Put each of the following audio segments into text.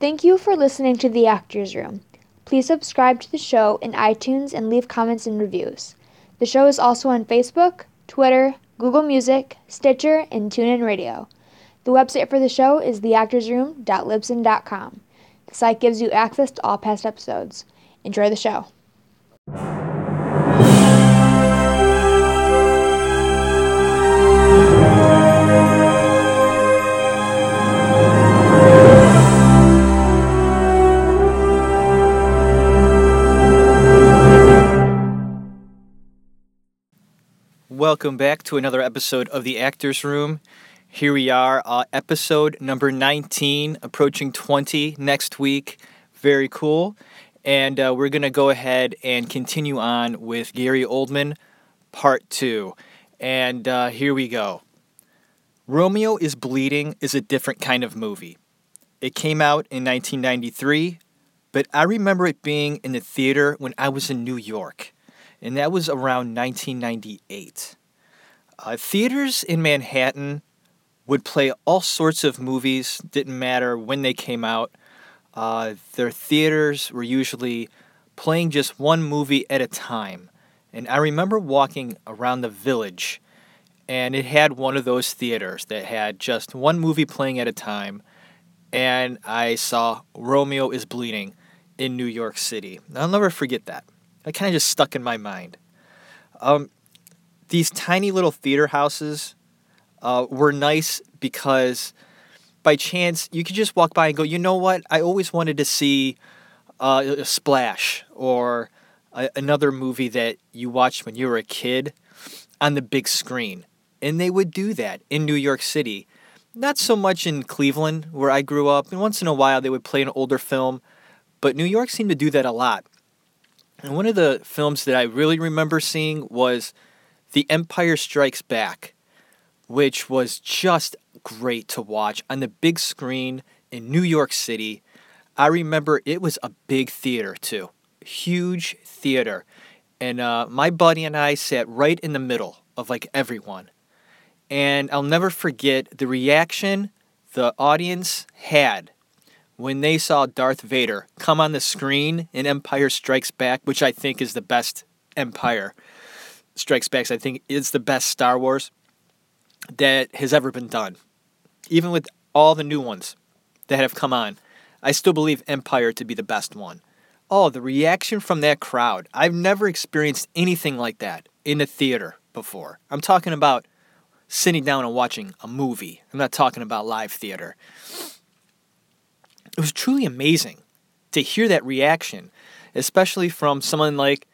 Thank you for listening to The Actors Room. Please subscribe to the show in iTunes and leave comments and reviews. The show is also on Facebook, Twitter, Google Music, Stitcher, and TuneIn Radio. The website for the show is theactorsroom.libsyn.com. The site gives you access to all past episodes. Enjoy the show. Welcome back to another episode of The Actors Room. Here we are, episode number 19, approaching 20 next week. Very cool. And we're going to go ahead and continue on with Gary Oldman, part 2. And here we go. Romeo is Bleeding is a different kind of movie. It came out in 1993, but I remember it being in the theater when I was in New York. And that was around 1998. Theaters in Manhattan would play all sorts of movies, didn't matter when they came out. Their theaters were usually playing just one movie at a time. And I remember walking around the Village, and it had one of those theaters that had just one movie playing at a time. And I saw Romeo is Bleeding in New York City. I'll never forget that. That kind of just stuck in my mind. These tiny little theater houses were nice because by chance you could just walk by and go, you know what? I always wanted to see a Splash or another movie that you watched when you were a kid on the big screen. And they would do that in New York City. Not so much in Cleveland where I grew up. And once in a while they would play an older film. But New York seemed to do that a lot. And one of the films that I really remember seeing was The Empire Strikes Back, which was just great to watch on the big screen in New York City. I remember it was a big theater, too. Huge theater. And my buddy and I sat right in the middle of, like, everyone. And I'll never forget the reaction the audience had when they saw Darth Vader come on the screen in Empire Strikes Back, which I think is the best Empire Strikes Back. I think it's the best Star Wars that has ever been done. Even with all the new ones that have come on, I still believe Empire to be the best one. Oh, the reaction from that crowd. I've never experienced anything like that in a theater before. I'm talking about sitting down and watching a movie. I'm not talking about live theater. It was truly amazing to hear that reaction, especially from someone like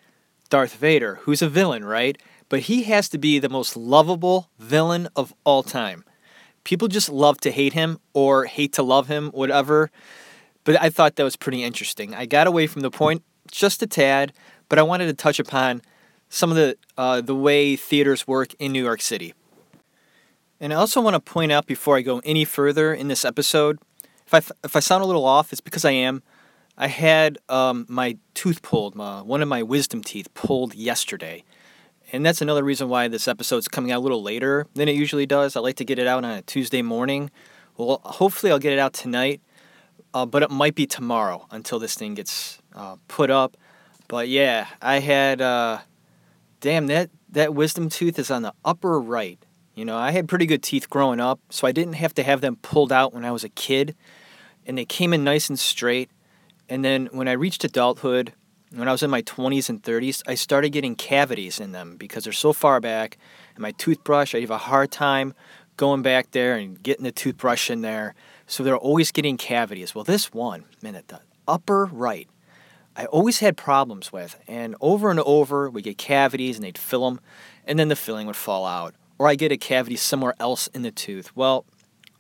Darth Vader, who's a villain, right? But he has to be the most lovable villain of all time. People just love to hate him or hate to love him, whatever. But I thought that was pretty interesting. I got away from the point just a tad, but I wanted to touch upon some of the way theaters work in New York City. And I also want to point out before I go any further in this episode, If I sound a little off, it's because I am. I had my tooth pulled, one of my wisdom teeth pulled yesterday. And that's another reason why this episode's coming out a little later than it usually does. I like to get it out on a Tuesday morning. Well, hopefully I'll get it out tonight, but it might be tomorrow until this thing gets put up. But yeah, I had, damn, that wisdom tooth is on the upper right. You know, I had pretty good teeth growing up, so I didn't have to have them pulled out when I was a kid. And they came in nice and straight. And then when I reached adulthood, when I was in my 20s and 30s, I started getting cavities in them because they're so far back. And my toothbrush, I have a hard time going back there and getting the toothbrush in there. So they're always getting cavities. Well, this one, man, at the upper right, I always had problems with. And over, we get cavities and they'd fill them. And then the filling would fall out. Or I get a cavity somewhere else in the tooth. Well,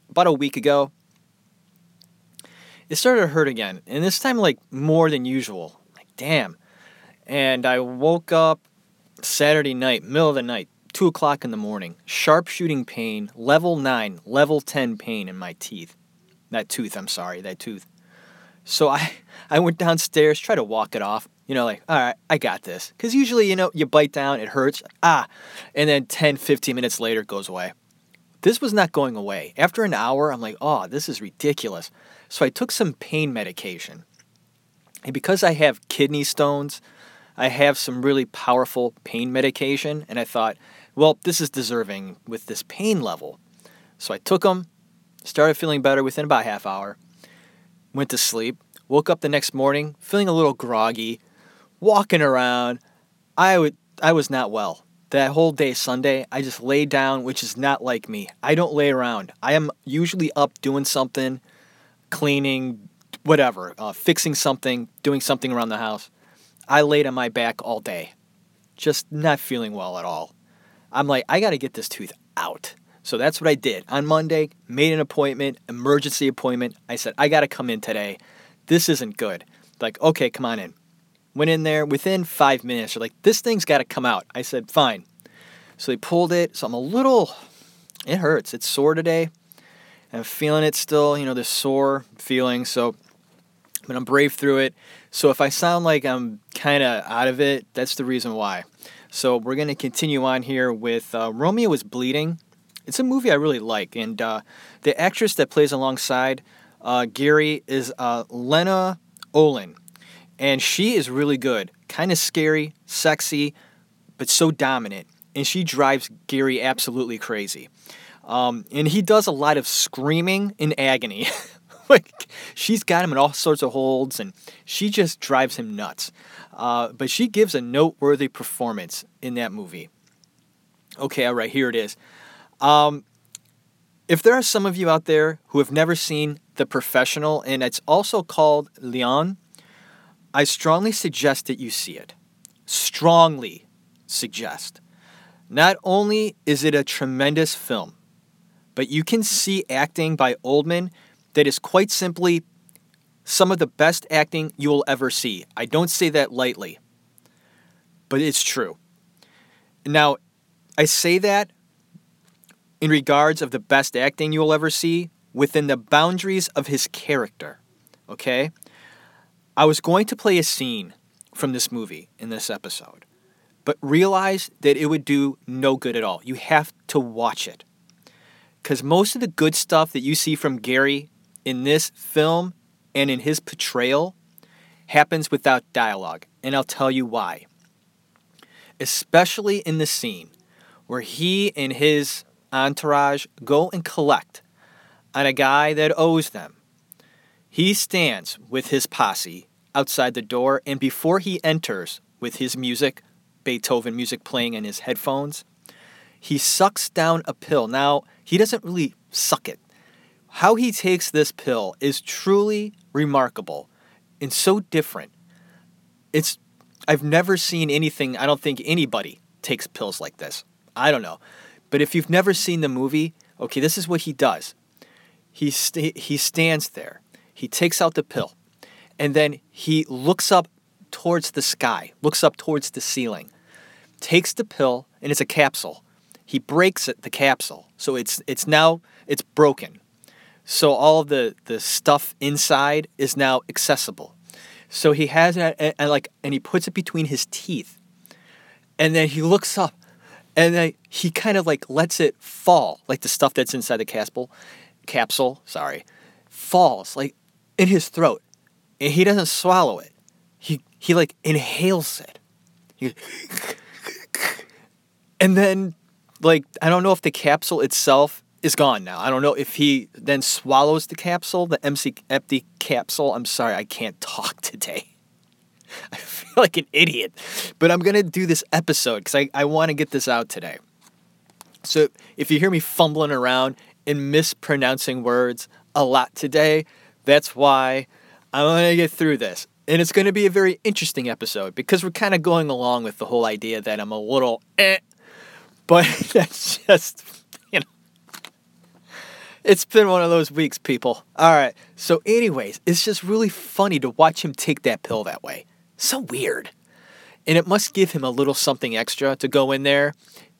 about a week ago, it started to hurt again. And this time, like, more than usual. Like, damn. And I woke up Saturday night, middle of the night, 2 o'clock in the morning. Sharp shooting pain, level 9, level 10 pain in my teeth. That tooth. So I went downstairs, tried to walk it off. You know, like, all right, I got this. Because usually, you know, you bite down, it hurts. And then 10, 15 minutes later, it goes away. This was not going away. After an hour, I'm like, oh, this is ridiculous. So I took some pain medication. And because I have kidney stones, I have some really powerful pain medication. And I thought, well, this is deserving with this pain level. So I took them, started feeling better within about half hour, went to sleep, woke up the next morning feeling a little groggy, walking around. I was not well. That whole day Sunday, I just laid down, which is not like me. I don't lay around. I am usually up doing something, cleaning, whatever, fixing something, doing something around the house. I laid on my back all day, just not feeling well at all. I'm like, I got to get this tooth out. So that's what I did. On Monday, made an appointment, emergency appointment. I said, I got to come in today. This isn't good. Like, okay, come on in. Went in there. Within 5 minutes, they're like, this thing's got to come out. I said, fine. So they pulled it. So I'm a little, it hurts. It's sore today. I'm feeling it still, this sore feeling. So but I'm brave through it. So if I sound like I'm kind of out of it, that's the reason why. So we're going to continue on here with Romeo is Bleeding. It's a movie I really like. And the actress that plays alongside Gary is Lena Olin. And she is really good. Kind of scary, sexy, but so dominant. And she drives Gary absolutely crazy. And he does a lot of screaming in agony. Like, she's got him in all sorts of holds, and she just drives him nuts. But she gives a noteworthy performance in that movie. Okay, all right, here it is. If there are some of you out there who have never seen The Professional, and it's also called Leon, I strongly suggest that you see it. Strongly suggest. Not only is it a tremendous film, but you can see acting by Oldman that is quite simply some of the best acting you will ever see. I don't say that lightly, but it's true. Now, I say that in regards of the best acting you will ever see within the boundaries of his character, okay? I was going to play a scene from this movie in this episode, but realized that it would do no good at all. You have to watch it, because most of the good stuff that you see from Gary in this film and in his portrayal happens without dialogue. And I'll tell you why. Especially in the scene where he and his entourage go and collect on a guy that owes them. He stands with his posse outside the door, and before he enters with his music, Beethoven music playing in his headphones, he sucks down a pill. Now, he doesn't really suck it. How he takes this pill is truly remarkable and so different. I've never seen anything. I don't think anybody takes pills like this. I don't know. But if you've never seen the movie, okay, this is what he does. He stands there. He takes out the pill. And then he looks up towards the sky, looks up towards the ceiling, takes the pill, and it's a capsule. He breaks it, the capsule. So it's now broken. So all of the stuff inside is now accessible. So he has it and he puts it between his teeth. And then he looks up and then he kind of like lets it fall, like the stuff that's inside the capsule, falls like in his throat. And he doesn't swallow it. He like inhales it. And then like I don't know if the capsule itself is gone now. I don't know if he then swallows the capsule, the empty capsule. I'm sorry, I can't talk today. I feel like an idiot. But I'm going to do this episode because I want to get this out today. So if you hear me fumbling around and mispronouncing words a lot today, that's why I'm going to get through this. And it's going to be a very interesting episode because we're kind of going along with the whole idea that I'm a little but that's just... It's been one of those weeks, people. All right. So anyways, it's just really funny to watch him take that pill that way. So weird. And it must give him a little something extra to go in there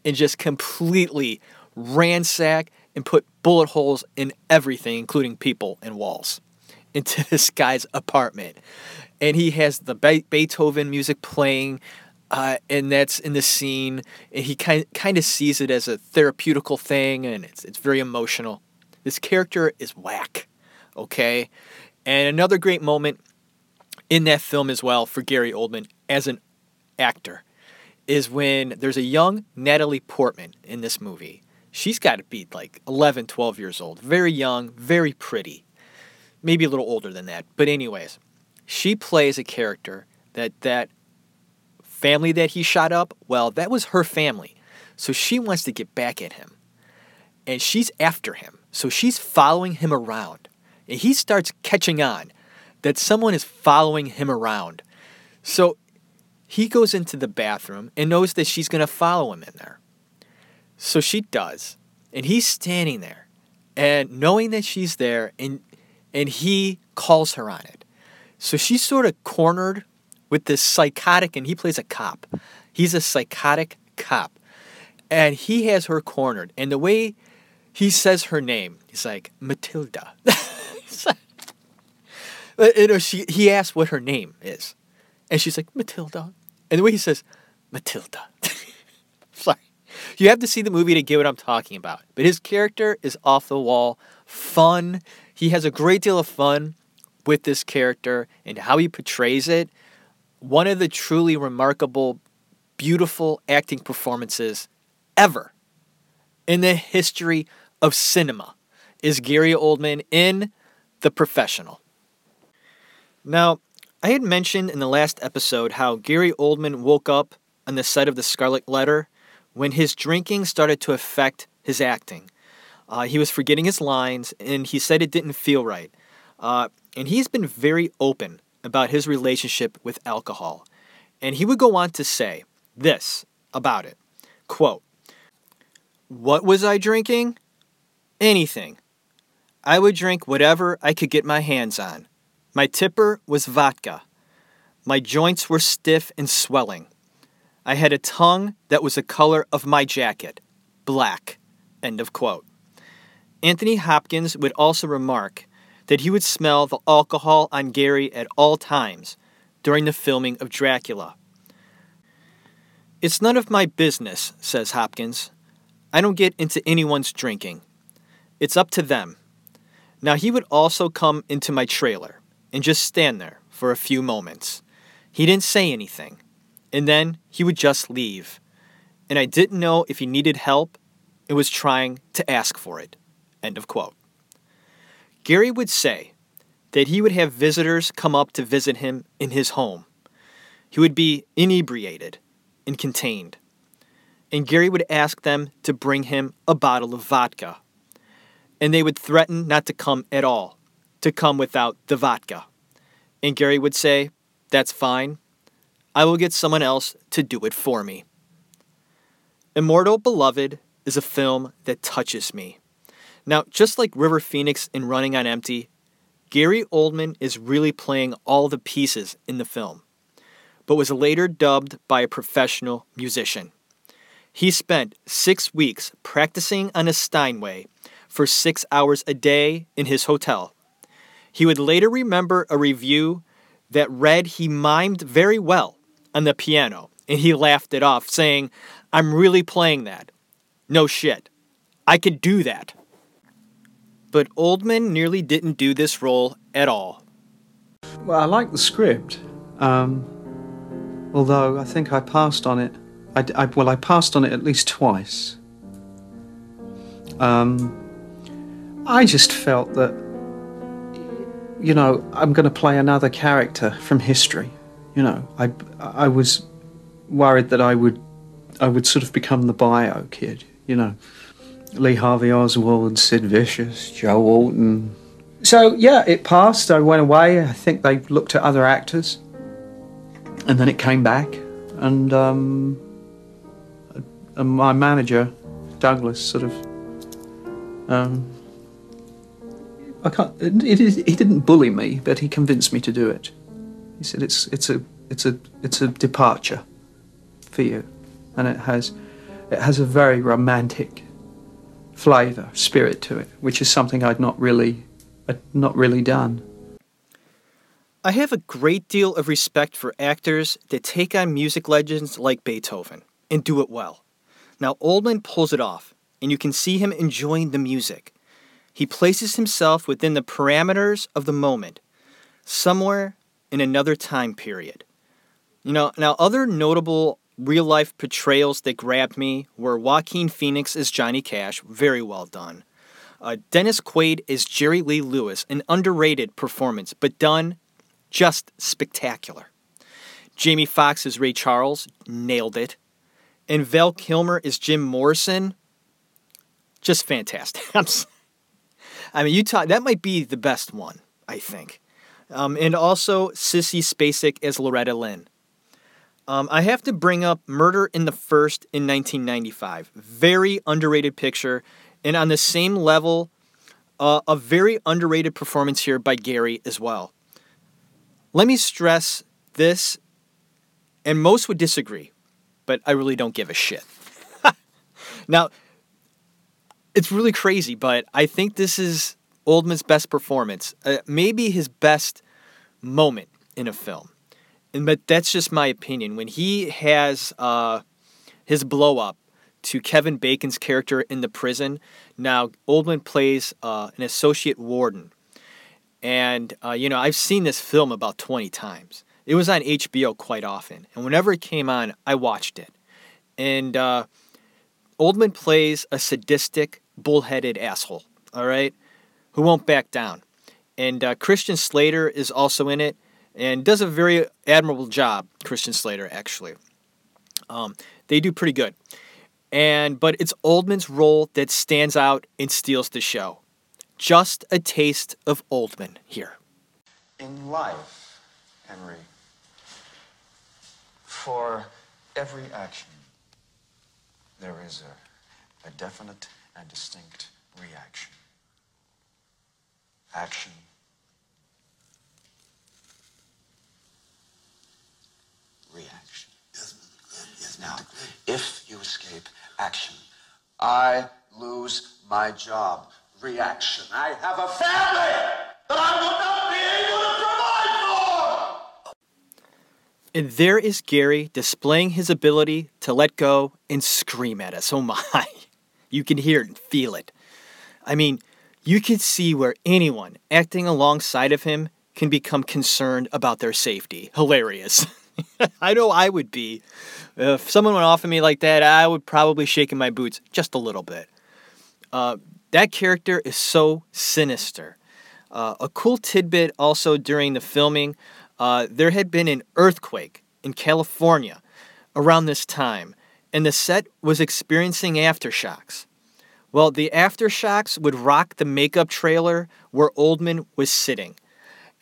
and just completely ransack and put bullet holes in everything, including people and walls, into this guy's apartment. And he has the Beethoven music playing And that's in the scene, and he kind of sees it as a therapeutical thing, and it's very emotional. This character is whack, okay? And another great moment in that film as well for Gary Oldman as an actor is when there's a young Natalie Portman in this movie. She's got to be like 11, 12 years old, very young, very pretty, maybe a little older than that. But anyways, she plays a character that family that he shot up, well, that was her family. So she wants to get back at him. And she's after him. So she's following him around. And he starts catching on that someone is following him around. So he goes into the bathroom and knows that she's going to follow him in there. So she does. And he's standing there. And knowing that she's there, and he calls her on it. So she's sort of cornered with this psychotic, and he plays a cop. He's a psychotic cop. And he has her cornered. And the way he says her name, he's like, Matilda. He asks what her name is. And she's like, Matilda. And the way he says, Matilda. Sorry. You have to see the movie to get what I'm talking about. But his character is off the wall, fun. He has a great deal of fun with this character and how he portrays it. One of the truly remarkable, beautiful acting performances ever in the history of cinema is Gary Oldman in The Professional. Now, I had mentioned in the last episode how Gary Oldman woke up on the set of The Scarlet Letter when his drinking started to affect his acting. He was forgetting his lines, and he said it didn't feel right. And he's been very open about his relationship with alcohol. And he would go on to say this about it. Quote, "What was I drinking? Anything. I would drink whatever I could get my hands on. My tipper was vodka. My joints were stiff and swelling. I had a tongue that was the color of my jacket. Black." End of quote. Anthony Hopkins would also remark that he would smell the alcohol on Gary at all times during the filming of Dracula. "It's none of my business," says Hopkins. "I don't get into anyone's drinking. It's up to them." Now, he would also come into my trailer and just stand there for a few moments. He didn't say anything, and then he would just leave. And I didn't know if he needed help and was trying to ask for it. End of quote. Gary would say that he would have visitors come up to visit him in his home. He would be inebriated and contained. And Gary would ask them to bring him a bottle of vodka. And they would threaten not to come at all, to come without the vodka. And Gary would say, "That's fine. I will get someone else to do it for me." Immortal Beloved is a film that touches me. Now, just like River Phoenix in Running on Empty, Gary Oldman is really playing all the pieces in the film, but was later dubbed by a professional musician. He spent 6 weeks practicing on a Steinway for 6 hours a day in his hotel. He would later remember a review that read he mimed very well on the piano, and he laughed it off, saying, "I'm really playing that. No shit. I could do that." But Oldman nearly didn't do this role at all. Well, I liked the script, although I think I passed on it. I passed on it at least twice. I just felt that, you know, I'm going to play another character from history. You know, I was worried that I would sort of become the bio kid, you know. Lee Harvey Oswald, Sid Vicious, Joe Orton. So, yeah, it passed. I went away. I think they looked at other actors. And then it came back. And my manager, Douglas, sort of... He didn't bully me, but he convinced me to do it. He said, it's a departure for you. And it has a very romantic... flavor, spirit to it, which is something I'd not really done. I have a great deal of respect for actors that take on music legends like Beethoven and do it well. Now, Oldman pulls it off, and you can see him enjoying the music. He places himself within the parameters of the moment, somewhere in another time period. You know, now other notable real-life portrayals that grabbed me were Joaquin Phoenix as Johnny Cash, very well done. Dennis Quaid as Jerry Lee Lewis, an underrated performance, but done just spectacular. Jamie Foxx as Ray Charles, nailed it. And Val Kilmer as Jim Morrison, just fantastic. I mean, that might be the best one, I think. And also Sissy Spacek as Loretta Lynn. I have to bring up Murder in the First in 1995. Very underrated picture. And on the same level, a very underrated performance here by Gary as well. Let me stress this, and most would disagree, but I really don't give a shit. Now, it's really crazy, but I think this is Oldman's best performance, maybe his best moment in a film. But that's just my opinion. When he has his blow-up to Kevin Bacon's character in the prison, now Oldman plays an associate warden. And, you know, I've seen this film about 20 times. It was on HBO quite often. And whenever it came on, I watched it. And Oldman plays a sadistic, bullheaded asshole, all right, who won't back down. And Christian Slater is also in it and does a very admirable job, Christian Slater, actually. They do pretty good. But it's Oldman's role that stands out and steals the show. Just a taste of Oldman here. In life, Henry, for every action, there is a definite and distinct reaction. Action reaction. Yes, now, if you escape action, I lose my job. Reaction. I have a family that I will not be able to provide for! And there is Gary displaying his ability to let go and scream at us. Oh my. You can hear it and feel it. I mean, you can see where anyone acting alongside of him can become concerned about their safety. Hilarious. I know I would be. If someone went off of me like that, I would probably shake in my boots just a little bit. That character is so sinister. A cool tidbit also during the filming, there had been an earthquake in California around this time, and the set was experiencing aftershocks. Well, the aftershocks would rock the makeup trailer where Oldman was sitting.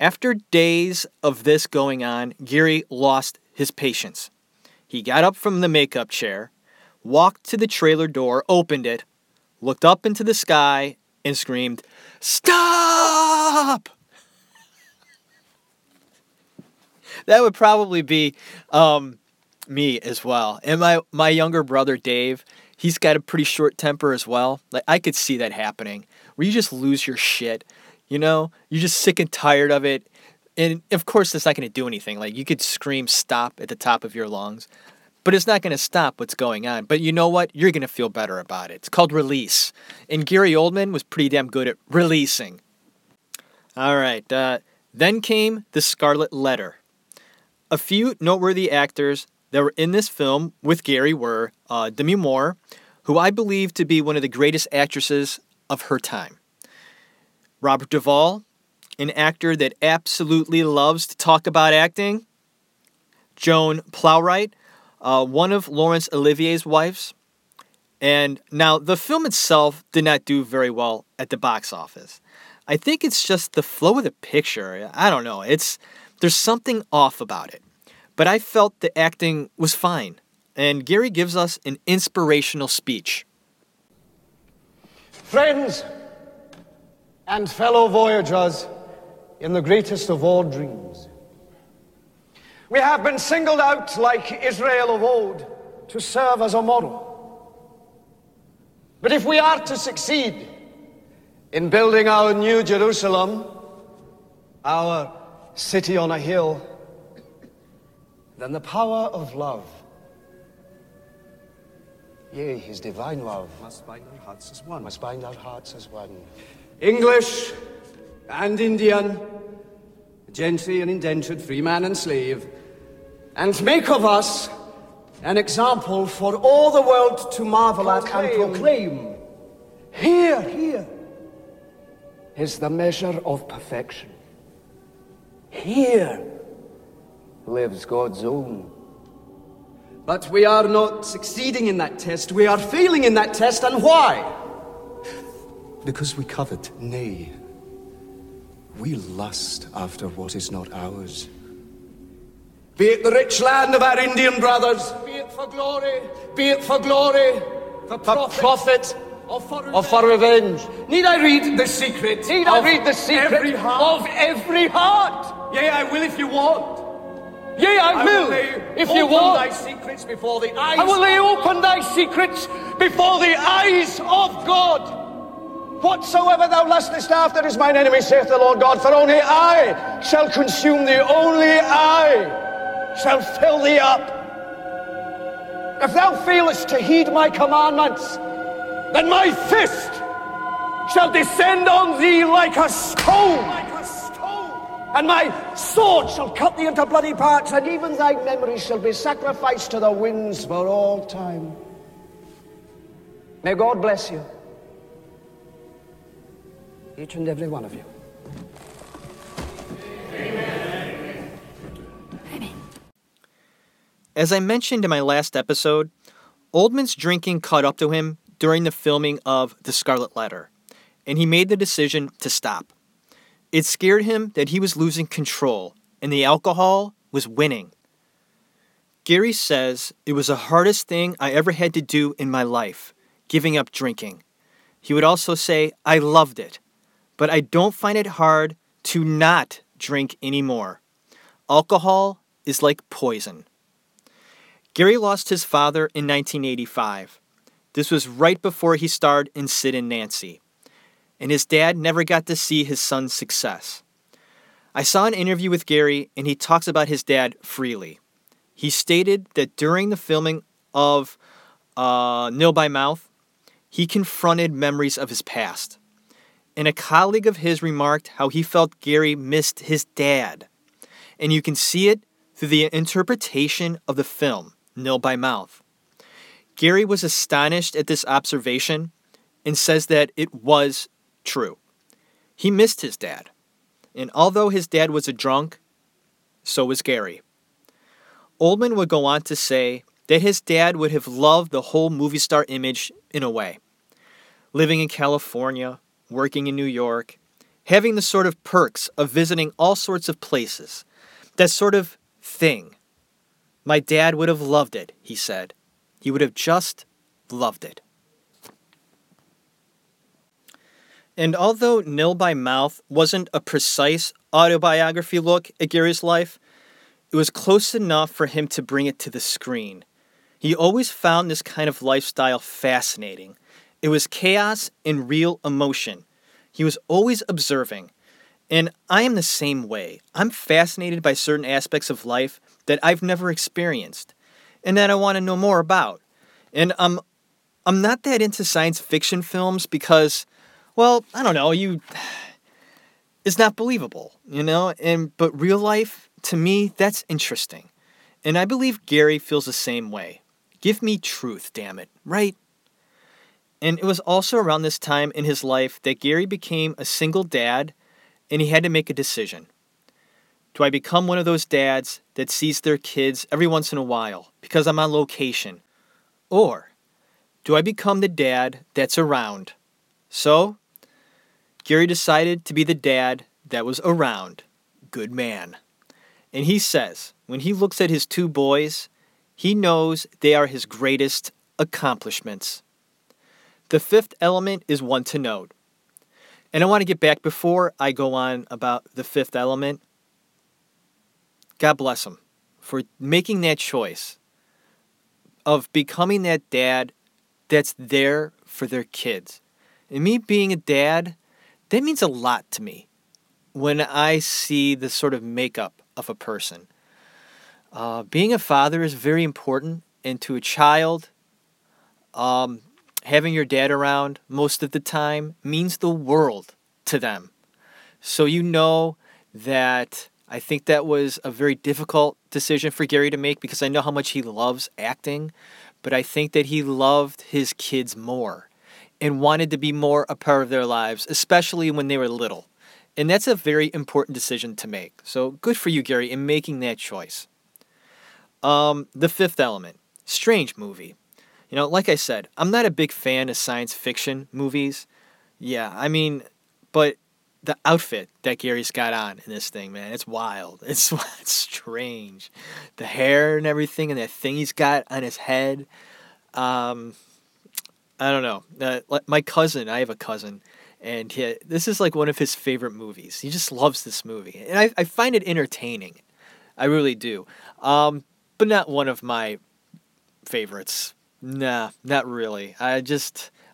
After days of this going on, Gary lost his patience. He got up from the makeup chair, walked to the trailer door, opened it, looked up into the sky, and screamed, "Stop!" That would probably be me as well. And my younger brother, Dave, he's got a pretty short temper as well. Like, I could see that happening, where you just lose your shit, you know? You're just sick and tired of it. And, of course, that's not going to do anything. Like, you could scream stop at the top of your lungs, but it's not going to stop what's going on. But you know what? You're going to feel better about it. It's called release. And Gary Oldman was pretty damn good at releasing. All right. Then came The Scarlet Letter. A few noteworthy actors that were in this film with Gary were Demi Moore, who I believe to be one of the greatest actresses of her time. Robert Duvall, an actor that absolutely loves to talk about acting. Joan Plowright, one of Laurence Olivier's wives. And now, the film itself did not do very well at the box office. I think it's just the flow of the picture. I don't know. There's something off about it. But I felt the acting was fine. And Gary gives us an inspirational speech. Friends and fellow voyagers in the greatest of all dreams. We have been singled out like Israel of old to serve as a model. But if we are to succeed in building our new Jerusalem, our city on a hill than the power of love. Yea, his divine love must bind our hearts as one. English and Indian, gentry and indentured, free man and slave, and make of us an example for all the world to marvel at and proclaim. Here is the measure of perfection. Here lives God's own. But we are not succeeding in that test. We are failing in that test, and why? Because we covet, nay, we lust after what is not ours. Be it the rich land of our Indian brothers, be it for glory, for profit, or for revenge. Need I read the secret? Of every heart? Yea, I will if you want. Yea, I will if you want. I will lay open thy secrets before the eyes of God. Whatsoever thou lustest after is mine enemy, saith the Lord God, for only I shall consume thee, only I shall fill thee up. If thou failest to heed my commandments, then my fist shall descend on thee like a stone, and my sword shall cut thee into bloody parts, and even thy memory shall be sacrificed to the winds for all time. May God bless you, each and every one of you. Amen. As I mentioned in my last episode, Oldman's drinking caught up to him during the filming of The Scarlet Letter, and he made the decision to stop. It scared him that he was losing control, and the alcohol was winning. Gary says, "It was the hardest thing I ever had to do in my life, giving up drinking." He would also say, "I loved it. But I don't find it hard to not drink anymore. Alcohol is like poison." Gary lost his father in 1985. This was right before he starred in Sid and Nancy. And his dad never got to see his son's success. I saw an interview with Gary, and he talks about his dad freely. He stated that during the filming of Nil by Mouth, he confronted memories of his past. And a colleague of his remarked how he felt Gary missed his dad. And you can see it through the interpretation of the film, Nil by Mouth. Gary was astonished at this observation and says that it was true. He missed his dad. And although his dad was a drunk, so was Gary. Oldman would go on to say that his dad would have loved the whole movie star image in a way. Living in California, working in New York, having the sort of perks of visiting all sorts of places, that sort of thing. My dad would have loved it, he said. He would have just loved it. And although Nil by Mouth wasn't a precise autobiography look at Gary's life, it was close enough for him to bring it to the screen. He always found this kind of lifestyle fascinating. It was chaos and real emotion. He was always observing. And I am the same way. I'm fascinated by certain aspects of life that I've never experienced and that I want to know more about. And I'm not that into science fiction films because, well, I don't know, it's not believable, but real life, to me, that's interesting. And I believe Gary feels the same way. Give me truth, damn it, right? And it was also around this time in his life that Gary became a single dad, and he had to make a decision. Do I become one of those dads that sees their kids every once in a while because I'm on location? Or do I become the dad that's around? So, Gary decided to be the dad that was around. Good man. And he says, when he looks at his two boys, he knows they are his greatest accomplishments. The Fifth Element is one to note. And I want to get back before I go on about The Fifth Element. God bless him for making that choice of becoming that dad that's there for their kids. And me being a dad, that means a lot to me. when I see the sort of makeup of a person. Being a father is very important, and to a child, having your dad around most of the time means the world to them. So you know that I think that was a very difficult decision for Gary to make, because I know how much he loves acting, but I think that he loved his kids more and wanted to be more a part of their lives, especially when they were little. And that's a very important decision to make. So good for you, Gary, in making that choice. The Fifth Element. Strange movie. You know, like I said, I'm not a big fan of science fiction movies. Yeah, I mean, but the outfit that Gary's got on in this thing, man, it's wild. It's strange. The hair and everything and that thing he's got on his head. I don't know. My cousin, I have a cousin, and this is like one of his favorite movies. He just loves this movie. And I find it entertaining. I really do. But not one of my favorites. Nah, not really. I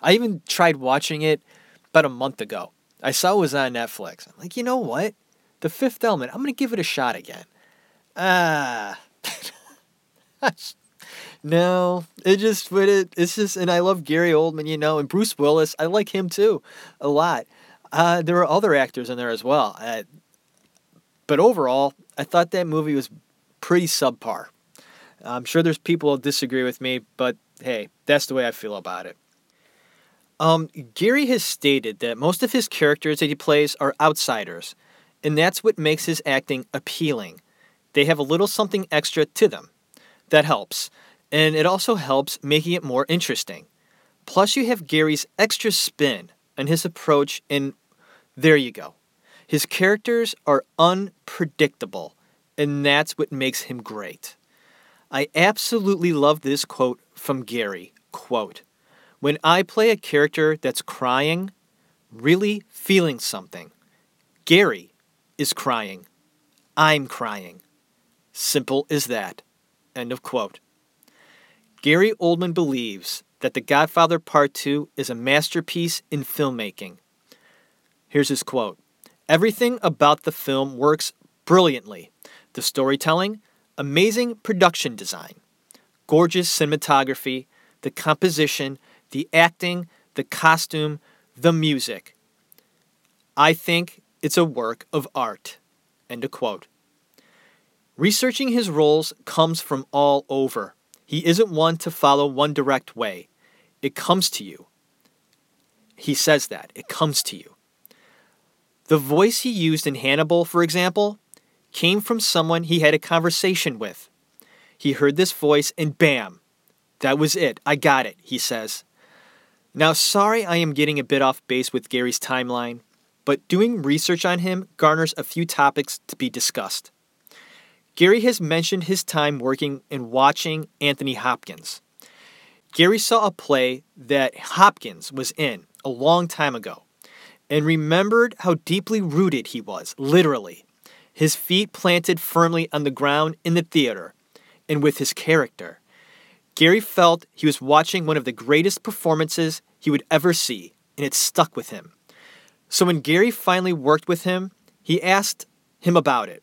even tried watching it about a month ago. I saw it was on Netflix. I'm like, you know what? The Fifth Element, I'm going to give it a shot again. No, it's just, and I love Gary Oldman, you know, and Bruce Willis. I like him too, a lot. There are other actors in there as well. But overall, I thought that movie was pretty subpar. I'm sure there's people who disagree with me, but hey, that's the way I feel about it. Gary has stated that most of his characters that he plays are outsiders, and that's what makes his acting appealing. They have a little something extra to them. That helps, and it also helps making it more interesting. Plus, you have Gary's extra spin on his approach, and there you go. His characters are unpredictable, and that's what makes him great. I absolutely love this quote from Gary, quote, "When I play a character that's crying, really feeling something, Gary is crying. I'm crying. Simple as that." End of quote. Gary Oldman believes that The Godfather Part II is a masterpiece in filmmaking. Here's his quote. "Everything about the film works brilliantly. The storytelling, amazing production design, gorgeous cinematography, the composition, the acting, the costume, the music. I think it's a work of art." End of quote. Researching his roles comes from all over. He isn't one to follow one direct way. It comes to you. He says that. It comes to you. The voice he used in Hannibal, for example, came from someone he had a conversation with. He heard this voice and bam, that was it. I got it, he says. Now, sorry I am getting a bit off base with Gary's timeline, but doing research on him garners a few topics to be discussed. Gary has mentioned his time working and watching Anthony Hopkins. Gary saw a play that Hopkins was in a long time ago and remembered how deeply rooted he was, literally. His feet planted firmly on the ground in the theater, and with his character. Gary felt he was watching one of the greatest performances he would ever see, and it stuck with him. So when Gary finally worked with him, he asked him about it.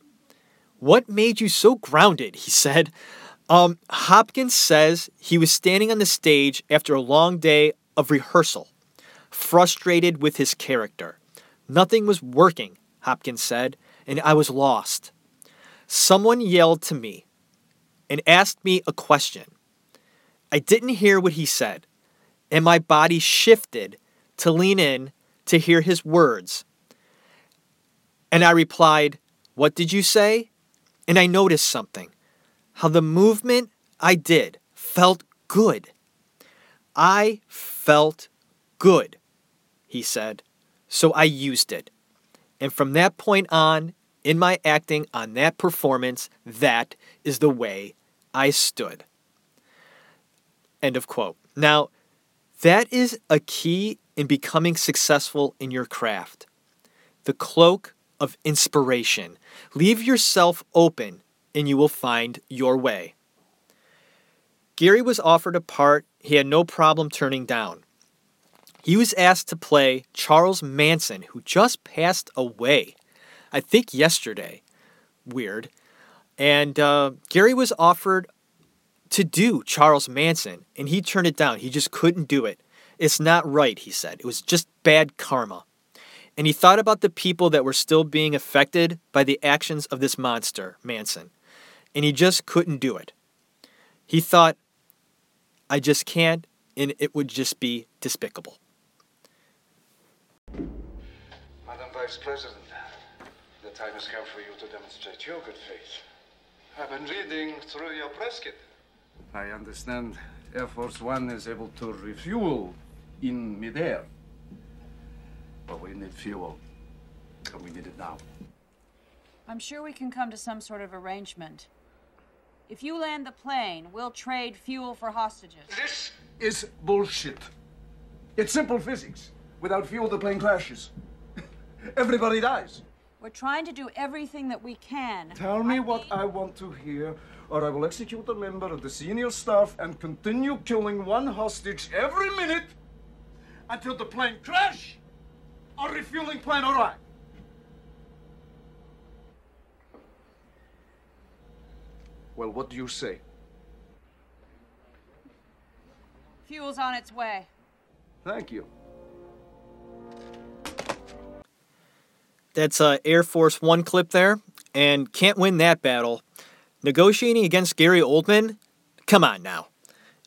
"What made you so grounded?" he said. Hopkins says he was standing on the stage after a long day of rehearsal, frustrated with his character. "Nothing was working," Hopkins said. "And I was lost. Someone yelled to me and asked me a question. I didn't hear what he said, and my body shifted to lean in to hear his words. And I replied, 'What did you say?' And I noticed something. How the movement I did felt good. I felt good," he said, "so I used it. And from that point on, in my acting on that performance, that is the way I stood." End of quote. Now, that is a key in becoming successful in your craft. The cloak of inspiration. Leave yourself open and you will find your way. Gary was offered a part he had no problem turning down. He was asked to play Charles Manson, who just passed away. I I think yesterday. Weird. And Gary was offered to do Charles Manson, and he turned it down. He just couldn't do it. It's not right, he said. It was just bad karma. And he thought about the people that were still being affected by the actions of this monster, Manson. And he just couldn't do it. He thought, I just can't, and it would just be despicable. Madam Vice President, the time has come for you to demonstrate your good faith. I've been reading through your press kit. I understand Air Force One is able to refuel in midair. But we need fuel, and we need it now. I'm sure we can come to some sort of arrangement. If you land the plane, we'll trade fuel for hostages. This is bullshit. It's simple physics. Without fuel, the plane crashes. Everybody dies. We're trying to do everything that we can. Tell me what I want to hear, or I will execute a member of the senior staff and continue killing one hostage every minute until the plane crash or refueling plane arrive. Well, what do you say? Fuel's on its way. Thank you. That's an Air Force One clip there, and can't win that battle. Negotiating against Gary Oldman? Come on now.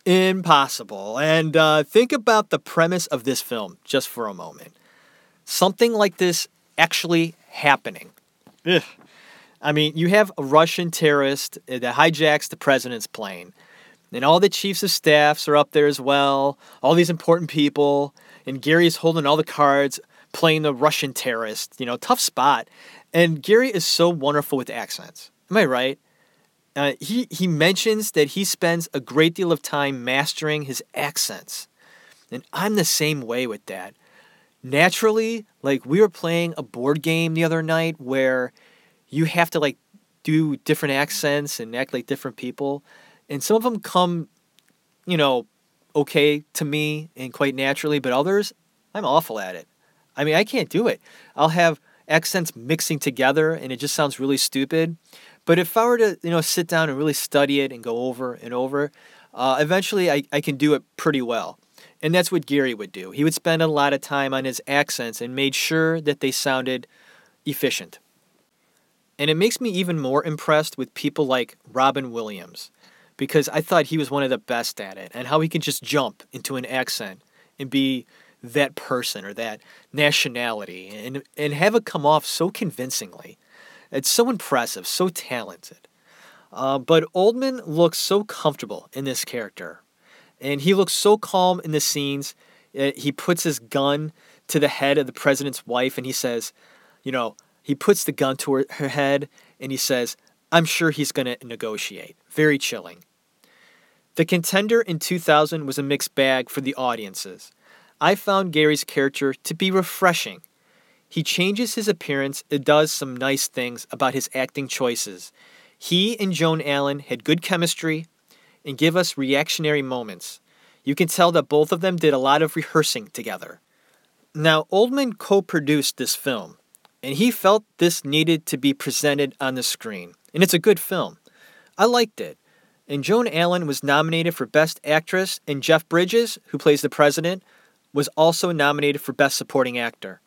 Impossible. And think about the premise of this film just for a moment. Something like this actually happening. Ugh. I mean, you have a Russian terrorist that hijacks the president's plane. And all the chiefs of staffs are up there as well. All these important people. And Gary's holding all the cards, playing the Russian terrorist, you know, tough spot. And Gary is so wonderful with accents. Am I right? He mentions that he spends a great deal of time mastering his accents. And I'm the same way with that. Naturally, like we were playing a board game the other night where you have to like do different accents and act like different people. And some of them come, you know, okay to me and quite naturally, but others, I'm awful at it. I mean, I can't do it. I'll have accents mixing together, and it just sounds really stupid. But if I were to, you know, sit down and really study it and go over and over, eventually I can do it pretty well. And that's what Gary would do. He would spend a lot of time on his accents and made sure that they sounded efficient. And it makes me even more impressed with people like Robin Williams, because I thought he was one of the best at it, and how he can just jump into an accent and be that person or that nationality and have it come off so convincingly. It's so impressive, so talented. But Oldman looks so comfortable in this character, and he looks so calm in the scenes. He puts his gun to the head of the president's wife, and he says, you know, he puts the gun to her head and he says, I'm sure he's going to negotiate. Very chilling. The Contender in 2000 was a mixed bag for the audiences. I found Gary's character to be refreshing. He changes his appearance and does some nice things about his acting choices. He and Joan Allen had good chemistry and give us reactionary moments. You can tell that both of them did a lot of rehearsing together. Now, Oldman co-produced this film, and he felt this needed to be presented on the screen. And it's a good film. I liked it. And Joan Allen was nominated for Best Actress, and Jeff Bridges, who plays the president, was also nominated for Best Supporting Actor.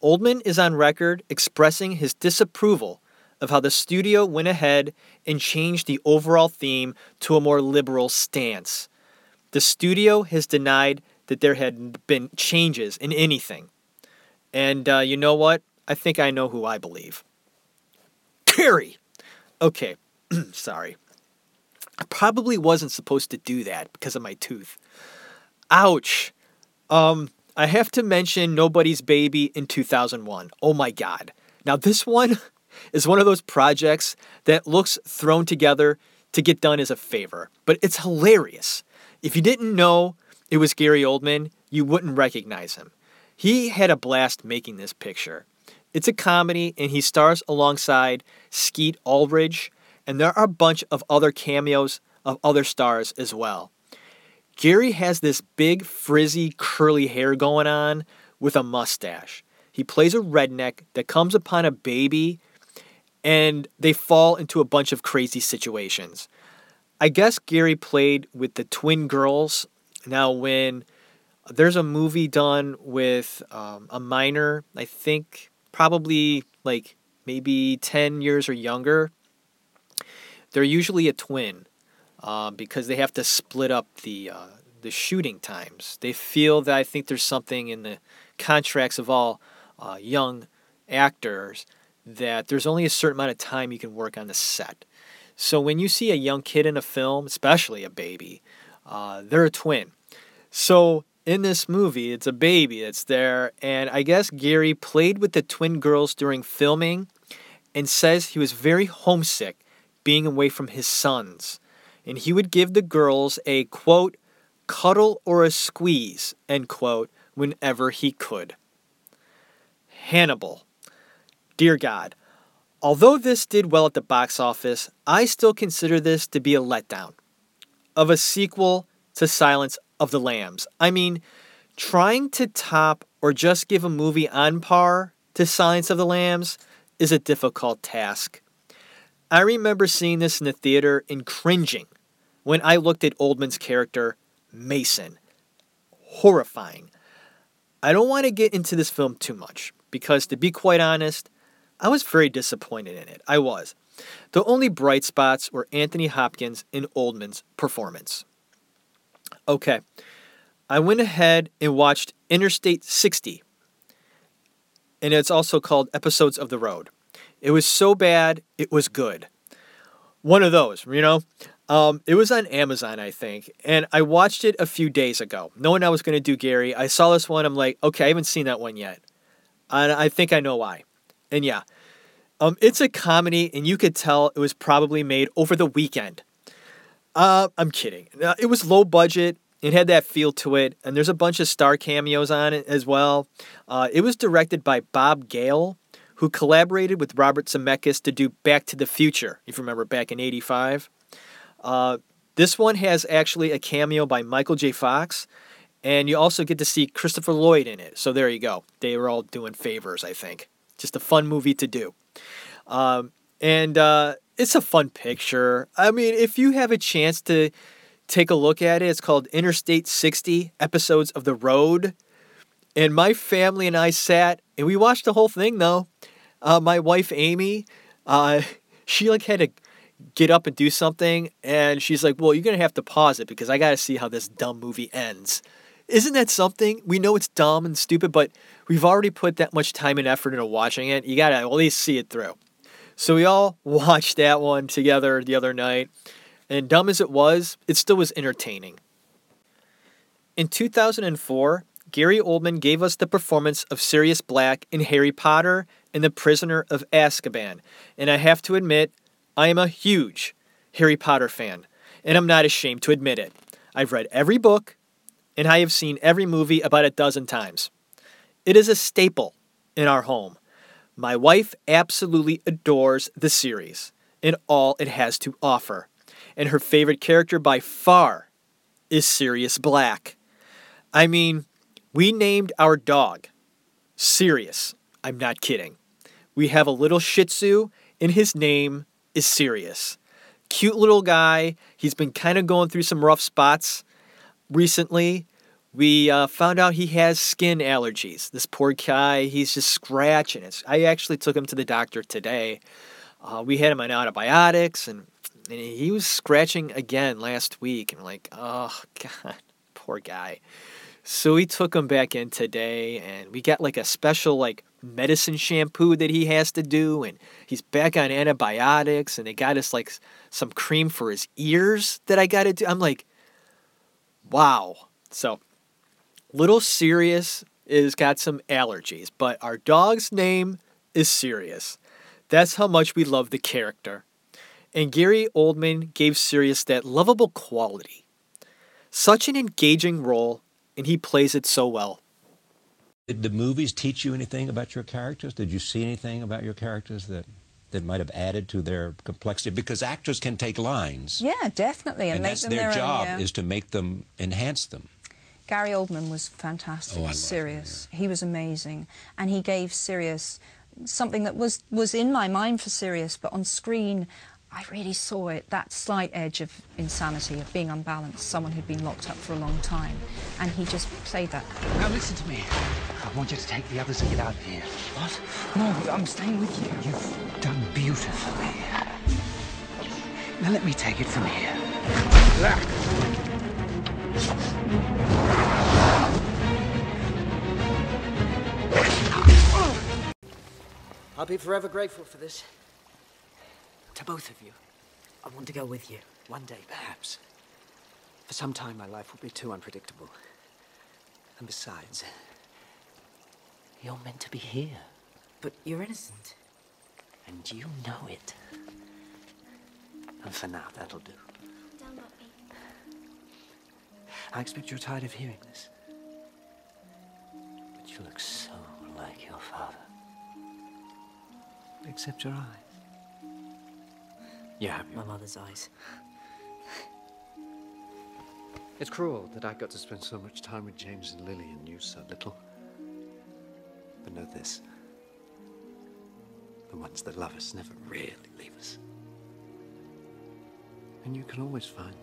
Oldman is on record expressing his disapproval of how the studio went ahead and changed the overall theme to a more liberal stance. The studio has denied that there had been changes in anything. And you know what? I think I know who I believe. Gary! Okay, sorry. I probably wasn't supposed to do that because of my tooth. Ouch! I have to mention Nobody's Baby in 2001. Oh my God. Now this one is one of those projects that looks thrown together to get done as a favor, but it's hilarious. If you didn't know it was Gary Oldman, you wouldn't recognize him. He had a blast making this picture. It's a comedy, and he stars alongside Skeet Ulrich, and there are a bunch of other cameos of other stars as well. Gary has this big, frizzy, curly hair going on with a mustache. He plays a redneck that comes upon a baby, and they fall into a bunch of crazy situations. I guess Gary played with the twin girls. Now, when there's a movie done with a minor, I think probably like maybe 10 years or younger, they're usually a twin because they have to split up the shooting times. They feel that I think there's something in the contracts of all young actors that there's only a certain amount of time you can work on the set. So when you see a young kid in a film, especially a baby, they're a twin. So in this movie, it's a baby that's there, and I guess Gary played with the twin girls during filming and says he was very homesick being away from his sons. And he would give the girls a, quote, cuddle or a squeeze, end quote, whenever he could. Hannibal. Dear God. Although this did well at the box office, I still consider this to be a letdown of a sequel to Silence of the Lambs. I mean, trying to top or just give a movie on par to Silence of the Lambs is a difficult task. I remember seeing this in the theater and cringing when I looked at Oldman's character, Mason. Horrifying. I don't want to get into this film too much because, to be quite honest, I was very disappointed in it. I was. The only bright spots were Anthony Hopkins and Oldman's performance. Okay, I went ahead and watched Interstate 60, and it's also called Episodes of the Road. It was so bad, it was good. One of those, you know? It was on Amazon, I think, and I watched it a few days ago. Knowing I was going to do Gary, I saw this one, I'm like, okay, I haven't seen that one yet. And I think I know why. And yeah, it's a comedy, and you could tell it was probably made over the weekend. I'm kidding. It was low budget. It had that feel to it, and there's a bunch of star cameos on it as well. It was directed by Bob Gale, who collaborated with Robert Zemeckis to do Back to the Future, if you remember, back in 85. This one has actually a cameo by Michael J. Fox, and you also get to see Christopher Lloyd in it. So there you go. They were all doing favors, I think. Just a fun movie to do. It's a fun picture. I mean, if you have a chance to take a look at it, it's called Interstate 60, Episodes of the Road. And my family and I sat, and we watched the whole thing, though. My wife, Amy, she like had to get up and do something. And she's like, well, you're going to have to pause it because I got to see how this dumb movie ends. Isn't that something? We know it's dumb and stupid, but we've already put that much time and effort into watching it. You got to at least see it through. So we all watched that one together the other night, and dumb as it was, it still was entertaining. In 2004, Gary Oldman gave us the performance of Sirius Black in Harry Potter and The Prisoner of Azkaban, and I have to admit, I am a huge Harry Potter fan, and I'm not ashamed to admit it. I've read every book, and I have seen every movie about a dozen times. It is a staple in our home. My wife absolutely adores the series and all it has to offer. And her favorite character by far is Sirius Black. I mean, we named our dog Sirius. I'm not kidding. We have a little Shih Tzu and his name is Sirius. Cute little guy. He's been kind of going through some rough spots recently. We found out he has skin allergies. This poor guy, he's just scratching it. I actually took him to the doctor today. We had him on antibiotics, and he was scratching again last week. And I'm like, oh, God, poor guy. So we took him back in today, and we got like a special like medicine shampoo that he has to do, and he's back on antibiotics, and they got us like some cream for his ears that I got to do. I'm like, wow. So little Sirius has got some allergies, but our dog's name is Sirius. That's how much we love the character. And Gary Oldman gave Sirius that lovable quality. Such an engaging role, and he plays it so well. Did the movies teach you anything about your characters? Did you see anything about your characters that might have added to their complexity? Because actors can take lines. Yeah, definitely. And that's their job, is to make them, enhance them. Gary Oldman was fantastic. Oh, Sirius. Him, yeah. He was amazing. And he gave Sirius something that was in my mind for Sirius, but on screen, I really saw it, that slight edge of insanity, of being unbalanced, someone who'd been locked up for a long time. And he just played that. Now listen to me. I want you to take the others and get out of here. What? No, I'm staying with you. You've done beautifully. Now let me take it from here. I'll be forever grateful for this. To both of you. I want to go with you. One day, perhaps. For some time, my life will be too unpredictable. And besides, you're meant to be here. But you're innocent. And you know it. And for now, that'll do. Don't let me. I expect you're tired of hearing this. But you look so like your father. Except your eyes. Yeah, my mother's eyes. It's cruel that I got to spend so much time with James and Lily and you so little. But know this. The ones that love us never really leave us. And you can always find them.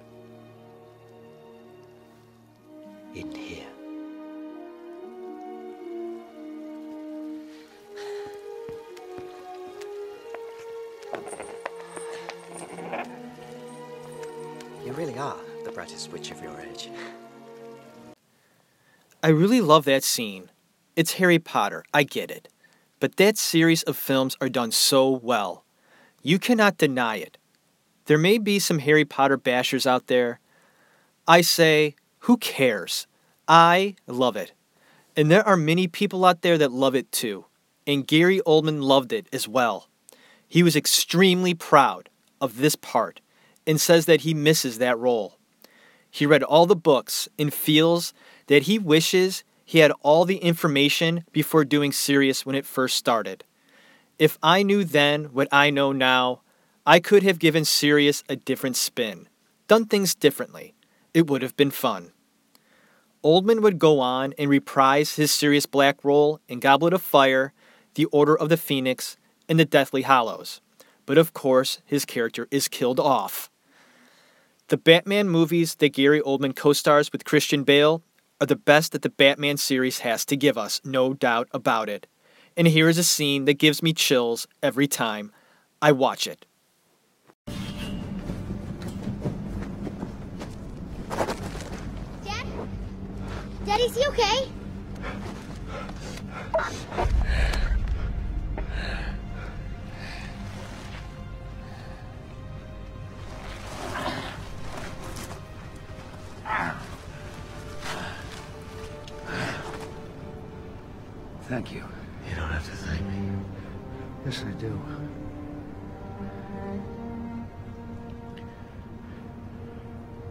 In here. Switch of your age. I really love that scene. It's Harry Potter, I get it. But that series of films are done so well. You cannot deny it. There may be some Harry Potter bashers out there. I say, who cares? I love it. And there are many people out there that love it too. And Gary Oldman loved it as well. He was extremely proud of this part and says that he misses that role. He read all the books and feels that he wishes he had all the information before doing Sirius when it first started. If I knew then what I know now, I could have given Sirius a different spin, done things differently. It would have been fun. Oldman would go on and reprise his Sirius Black role in Goblet of Fire, The Order of the Phoenix, and The Deathly Hallows. But of course, his character is killed off. The Batman movies that Gary Oldman co-stars with Christian Bale are the best that the Batman series has to give us, no doubt about it. And here is a scene that gives me chills every time I watch it. Dad? Dad, is he okay? Thank you. You don't have to thank me. Yes, I do.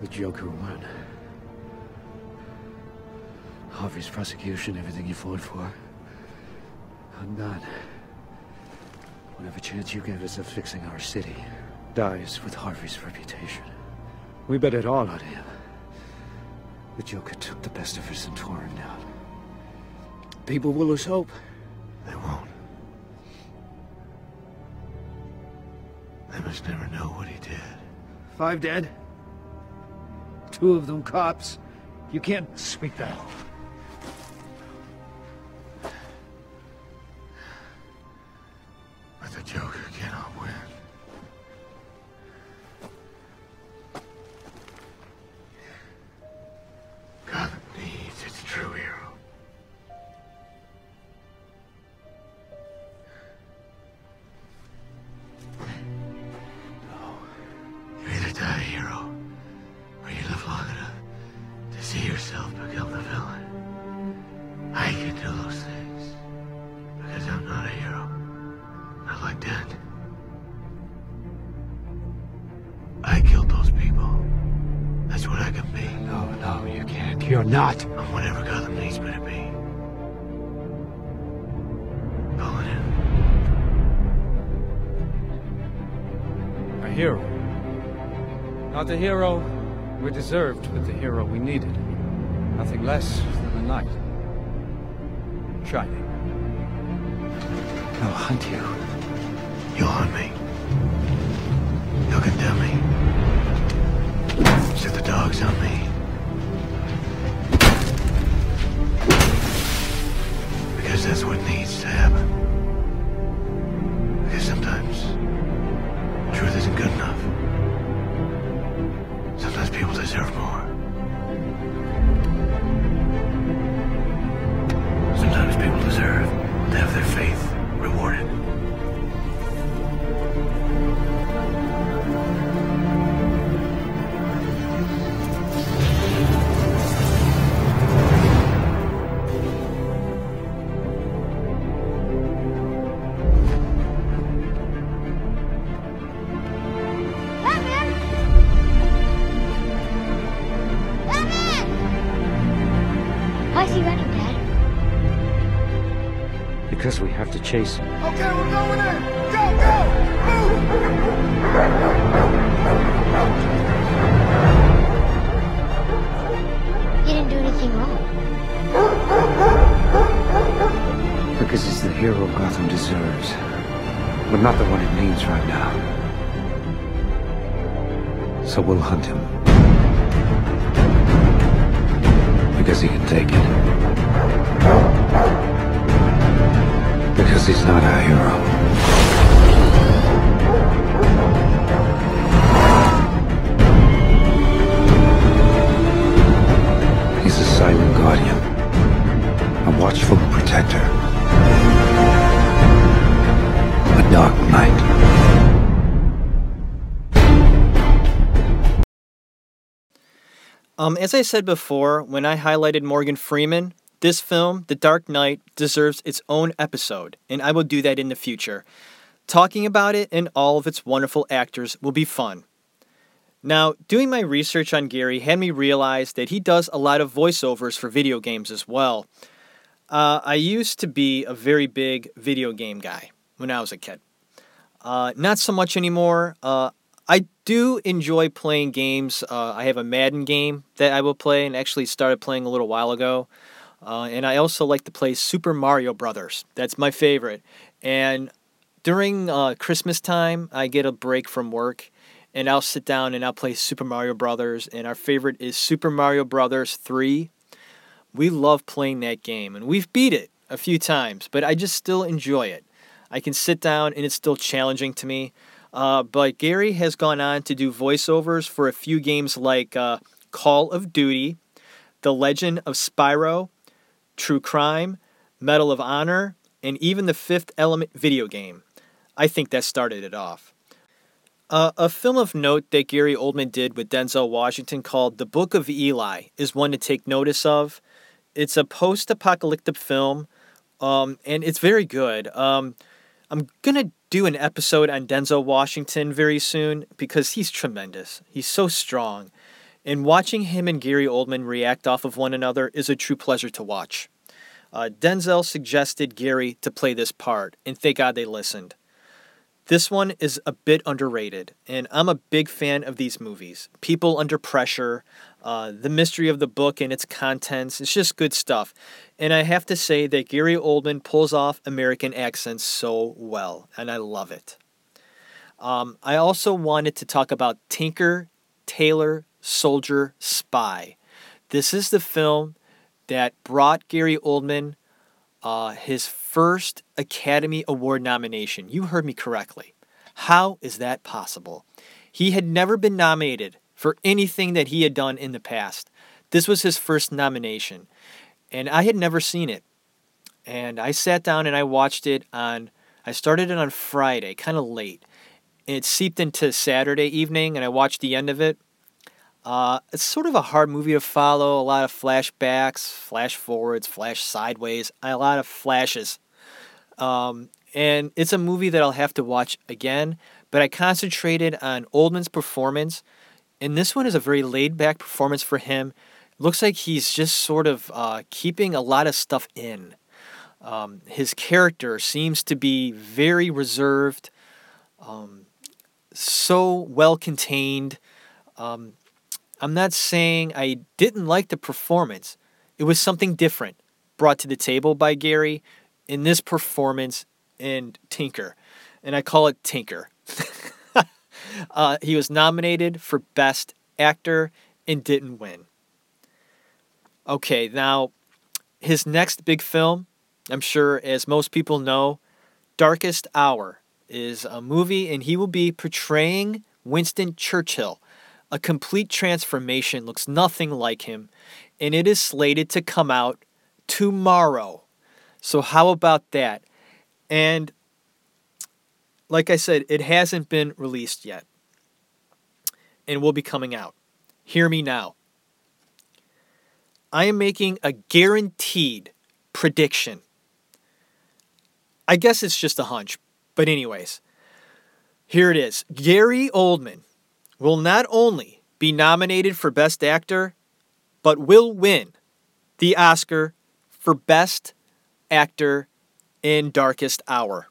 The Joker won. Harvey's prosecution, everything you fought for. I'm not. Whatever chance you gave us of fixing our city dies with Harvey's reputation. We bet it all on him. The Joker took the best of us and tore him down. People will lose hope. They won't. They must never know what he did. 5 dead. 2 of them cops. You can't speak that. But the Joker cannot win. Not. I'm whatever Gotham needs me to be. Calling in. A hero. Not the hero we deserved, but the hero we needed. A Nothing less than the night. Shining. I'll hunt you. You'll hunt me. You'll condemn me. Set the dogs on me. Because that's what needs to happen. Because sometimes truth isn't good enough. Sometimes people deserve more. Sometimes people deserve to have their faith rewarded. Because we have to chase him. Okay, we're going in! Go, go! Move! He didn't do anything wrong. Because he's the hero Gotham deserves, but not the one it needs right now. So we'll hunt him. Because he can take it. Because he's not our hero. He's a silent guardian, a watchful protector, a dark knight. As I said before, when I highlighted Morgan Freeman, this film, The Dark Knight, deserves its own episode, and I will do that in the future. Talking about it and all of its wonderful actors will be fun. Now, doing my research on Gary had me realize that he does a lot of voiceovers for video games as well. I used to be a very big video game guy when I was a kid. Not so much anymore. I do enjoy playing games. I have a Madden game that I will play and actually started playing a little while ago. And I also like to play Super Mario Brothers. That's my favorite. And during Christmas time, I get a break from work, and I'll sit down and I'll play Super Mario Brothers. And our favorite is Super Mario Brothers 3. We love playing that game, and we've beat it a few times, but I just still enjoy it. I can sit down, and it's still challenging to me. But Gary has gone on to do voiceovers for a few games like Call of Duty, The Legend of Spyro, True Crime, Medal of Honor, and even the Fifth Element video game. I think that started it off. A film of note that Gary Oldman did with Denzel Washington called The Book of Eli is one to take notice of. It's a post-apocalyptic film, and it's very good. I'm going to do an episode on Denzel Washington very soon because he's tremendous. He's so strong. And watching him and Gary Oldman react off of one another is a true pleasure to watch. Denzel suggested Gary to play this part, and thank God they listened. This one is a bit underrated, and I'm a big fan of these movies. People under pressure, the mystery of the book and its contents, it's just good stuff. And I have to say that Gary Oldman pulls off American accents so well, and I love it. I also wanted to talk about Tinker, Tailor, Soldier Spy. This is the film that brought Gary Oldman his first Academy Award nomination. You heard me correctly. How is that possible? He had never been nominated for anything that he had done in the past. This was his first nomination, and I had never seen it. And I sat down and I watched it on, I started it on Friday, kind of late. It seeped into Saturday evening, and I watched the end of it. It's sort of a hard movie to follow, a lot of flashbacks, flash forwards, flash sideways, a lot of flashes. And it's a movie that I'll have to watch again, but I concentrated on Oldman's performance, and this one is a very laid-back performance for him. It looks like he's just sort of keeping a lot of stuff in. His character seems to be very reserved, so well-contained. I'm not saying I didn't like the performance, It was something different brought to the table by Gary in this performance and Tinker. And I call it Tinker. He was nominated for Best Actor and didn't win. Okay, now, his next big film, I'm sure as most people know, Darkest Hour is a movie, and he will be portraying Winston Churchill. A complete transformation, looks nothing like him, and it is slated to come out tomorrow. So how about that? And like I said, it hasn't been released yet and will be coming out. Hear me now. I am making a guaranteed prediction. I guess it's just a hunch, but anyways, here it is. Gary Oldman will not only be nominated for Best Actor, but will win the Oscar for Best Actor in Darkest Hour.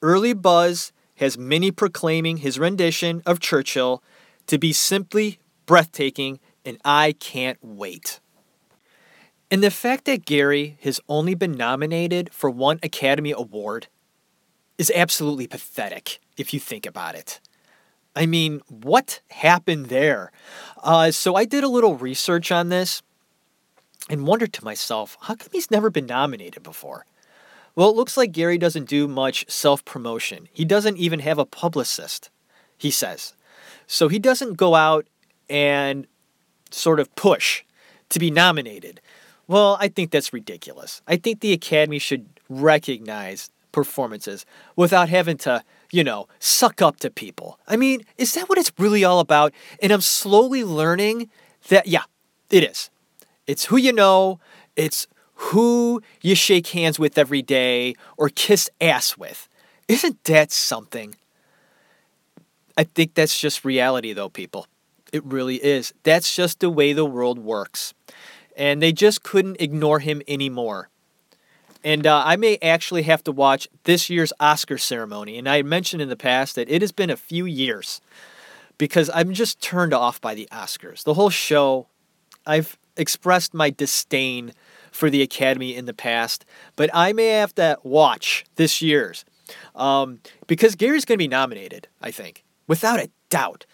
Early buzz has many proclaiming his rendition of Churchill to be simply breathtaking, and I can't wait. And the fact that Gary has only been nominated for one Academy Award is absolutely pathetic if you think about it. I mean, what happened there? So I did a little research on this and wondered to myself, how come he's never been nominated before? Well, it looks like Gary doesn't do much self-promotion. He doesn't even have a publicist, he says. So he doesn't go out and sort of push to be nominated. Well, I think that's ridiculous. I think the Academy should recognize performances without having to, suck up to people. I mean, is that what it's really all about? And I'm slowly learning that, yeah, it is. It's who you know, it's who you shake hands with every day or kiss ass with. Isn't that something? I think that's just reality though, people. It really is. That's just the way the world works. And they just couldn't ignore him anymore. And I may actually have to watch this year's Oscar ceremony. And I mentioned in the past that it has been a few years because I'm just turned off by the Oscars. The whole show, I've expressed my disdain for the Academy in the past, but I may have to watch this year's because Gary's going to be nominated, I think, without a doubt.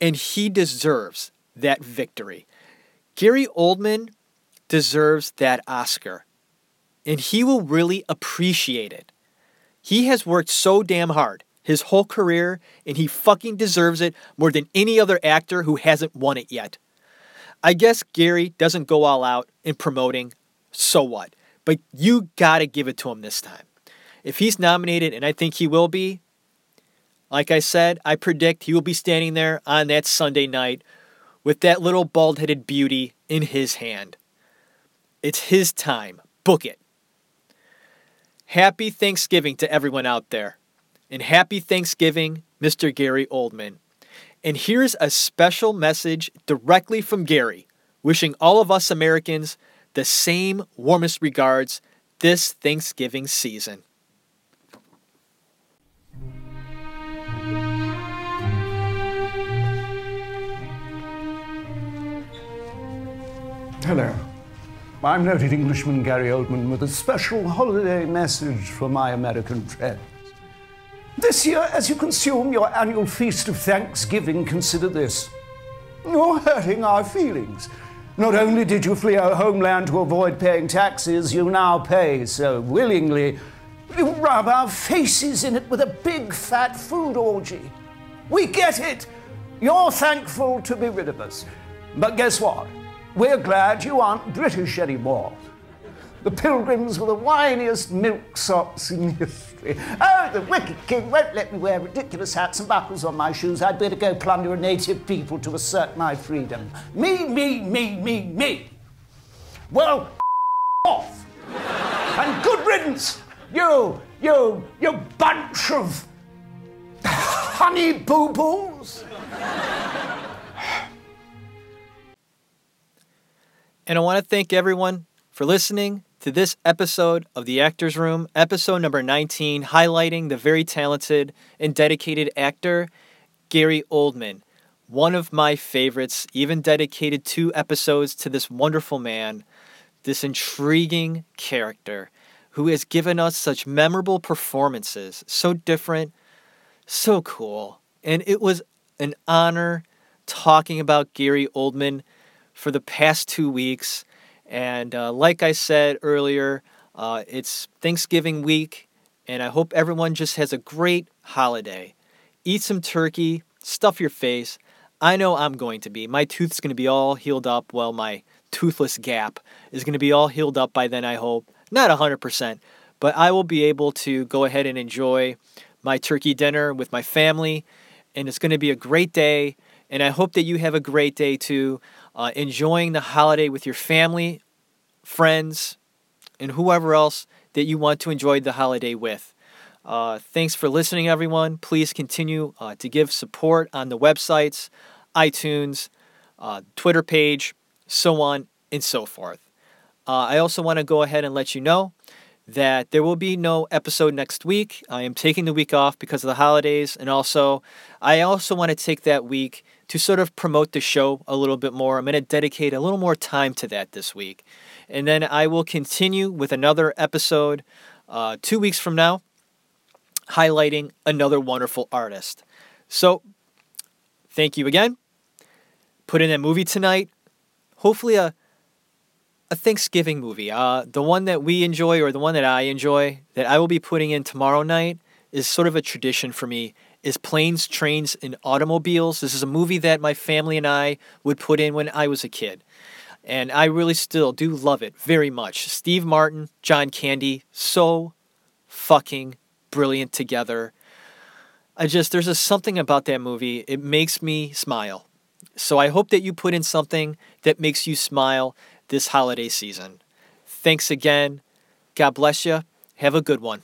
And he deserves that victory. Gary Oldman deserves that Oscar, and he will really appreciate it. He has worked so damn hard his whole career, and he fucking deserves it more than any other actor who hasn't won it yet. I guess Gary doesn't go all out in promoting, so what? But you gotta give it to him this time. If he's nominated, and I think he will be, like I said, I predict he will be standing there on that Sunday night with that little bald-headed beauty in his hand. It's his time. Book it. Happy Thanksgiving to everyone out there. And happy Thanksgiving, Mr. Gary Oldman. And here's a special message directly from Gary, wishing all of us Americans the same warmest regards this Thanksgiving season. Hello. I'm noted Englishman Gary Oldman with a special holiday message for my American friends. This year, as you consume your annual feast of Thanksgiving, consider this. You're hurting our feelings. Not only did you flee our homeland to avoid paying taxes, you now pay so willingly. You rub our faces in it with a big fat food orgy. We get it. You're thankful to be rid of us. But guess what? We're glad you aren't British anymore. The Pilgrims were the whiniest milksops in history. Oh, the wicked king won't let me wear ridiculous hats and buckles on my shoes. I'd better go plunder a native people to assert my freedom. Me. Well, off. And good riddance, you bunch of honey boo-boos. And I want to thank everyone for listening to this episode of The Actors Room, episode number 19, highlighting the very talented and dedicated actor, Gary Oldman. One of my favorites, even dedicated 2 episodes to this wonderful man. this intriguing character who has given us such memorable performances, so different, so cool. And it was an honor talking about Gary Oldman for the past 2 weeks. And like I said earlier, it's Thanksgiving week, and I hope everyone just has a great holiday. Eat some turkey, stuff your face. I know I'm going to be. My tooth's going to be all healed up. Well, my toothless gap is going to be all healed up by then, I hope. Not 100%, but I will be able to go ahead and enjoy my turkey dinner with my family, and it's going to be a great day, and I hope that you have a great day too, enjoying the holiday with your family, friends, and whoever else that you want to enjoy the holiday with. Thanks for listening, everyone. Please continue to give support on the websites, iTunes, Twitter page, so on and so forth. I also want to go ahead and let you know that there will be no episode next week. I am taking the week off because of the holidays. And also, I also want to take that week to sort of promote the show a little bit more. I'm going to dedicate a little more time to that this week. And then I will continue with another episode 2 weeks from now, highlighting another wonderful artist. So, thank you again. Put in a movie tonight. Hopefully a Thanksgiving movie. The one that we enjoy, or the one that I enjoy, that I will be putting in tomorrow night, is sort of a tradition for me, is Planes, Trains, and Automobiles. This is a movie that my family and I would put in when I was a kid. And I really still do love it very much. Steve Martin, John Candy, so fucking brilliant together. There's just something about that movie. It makes me smile. So I hope that you put in something that makes you smile this holiday season. Thanks again. God bless you. Have a good one.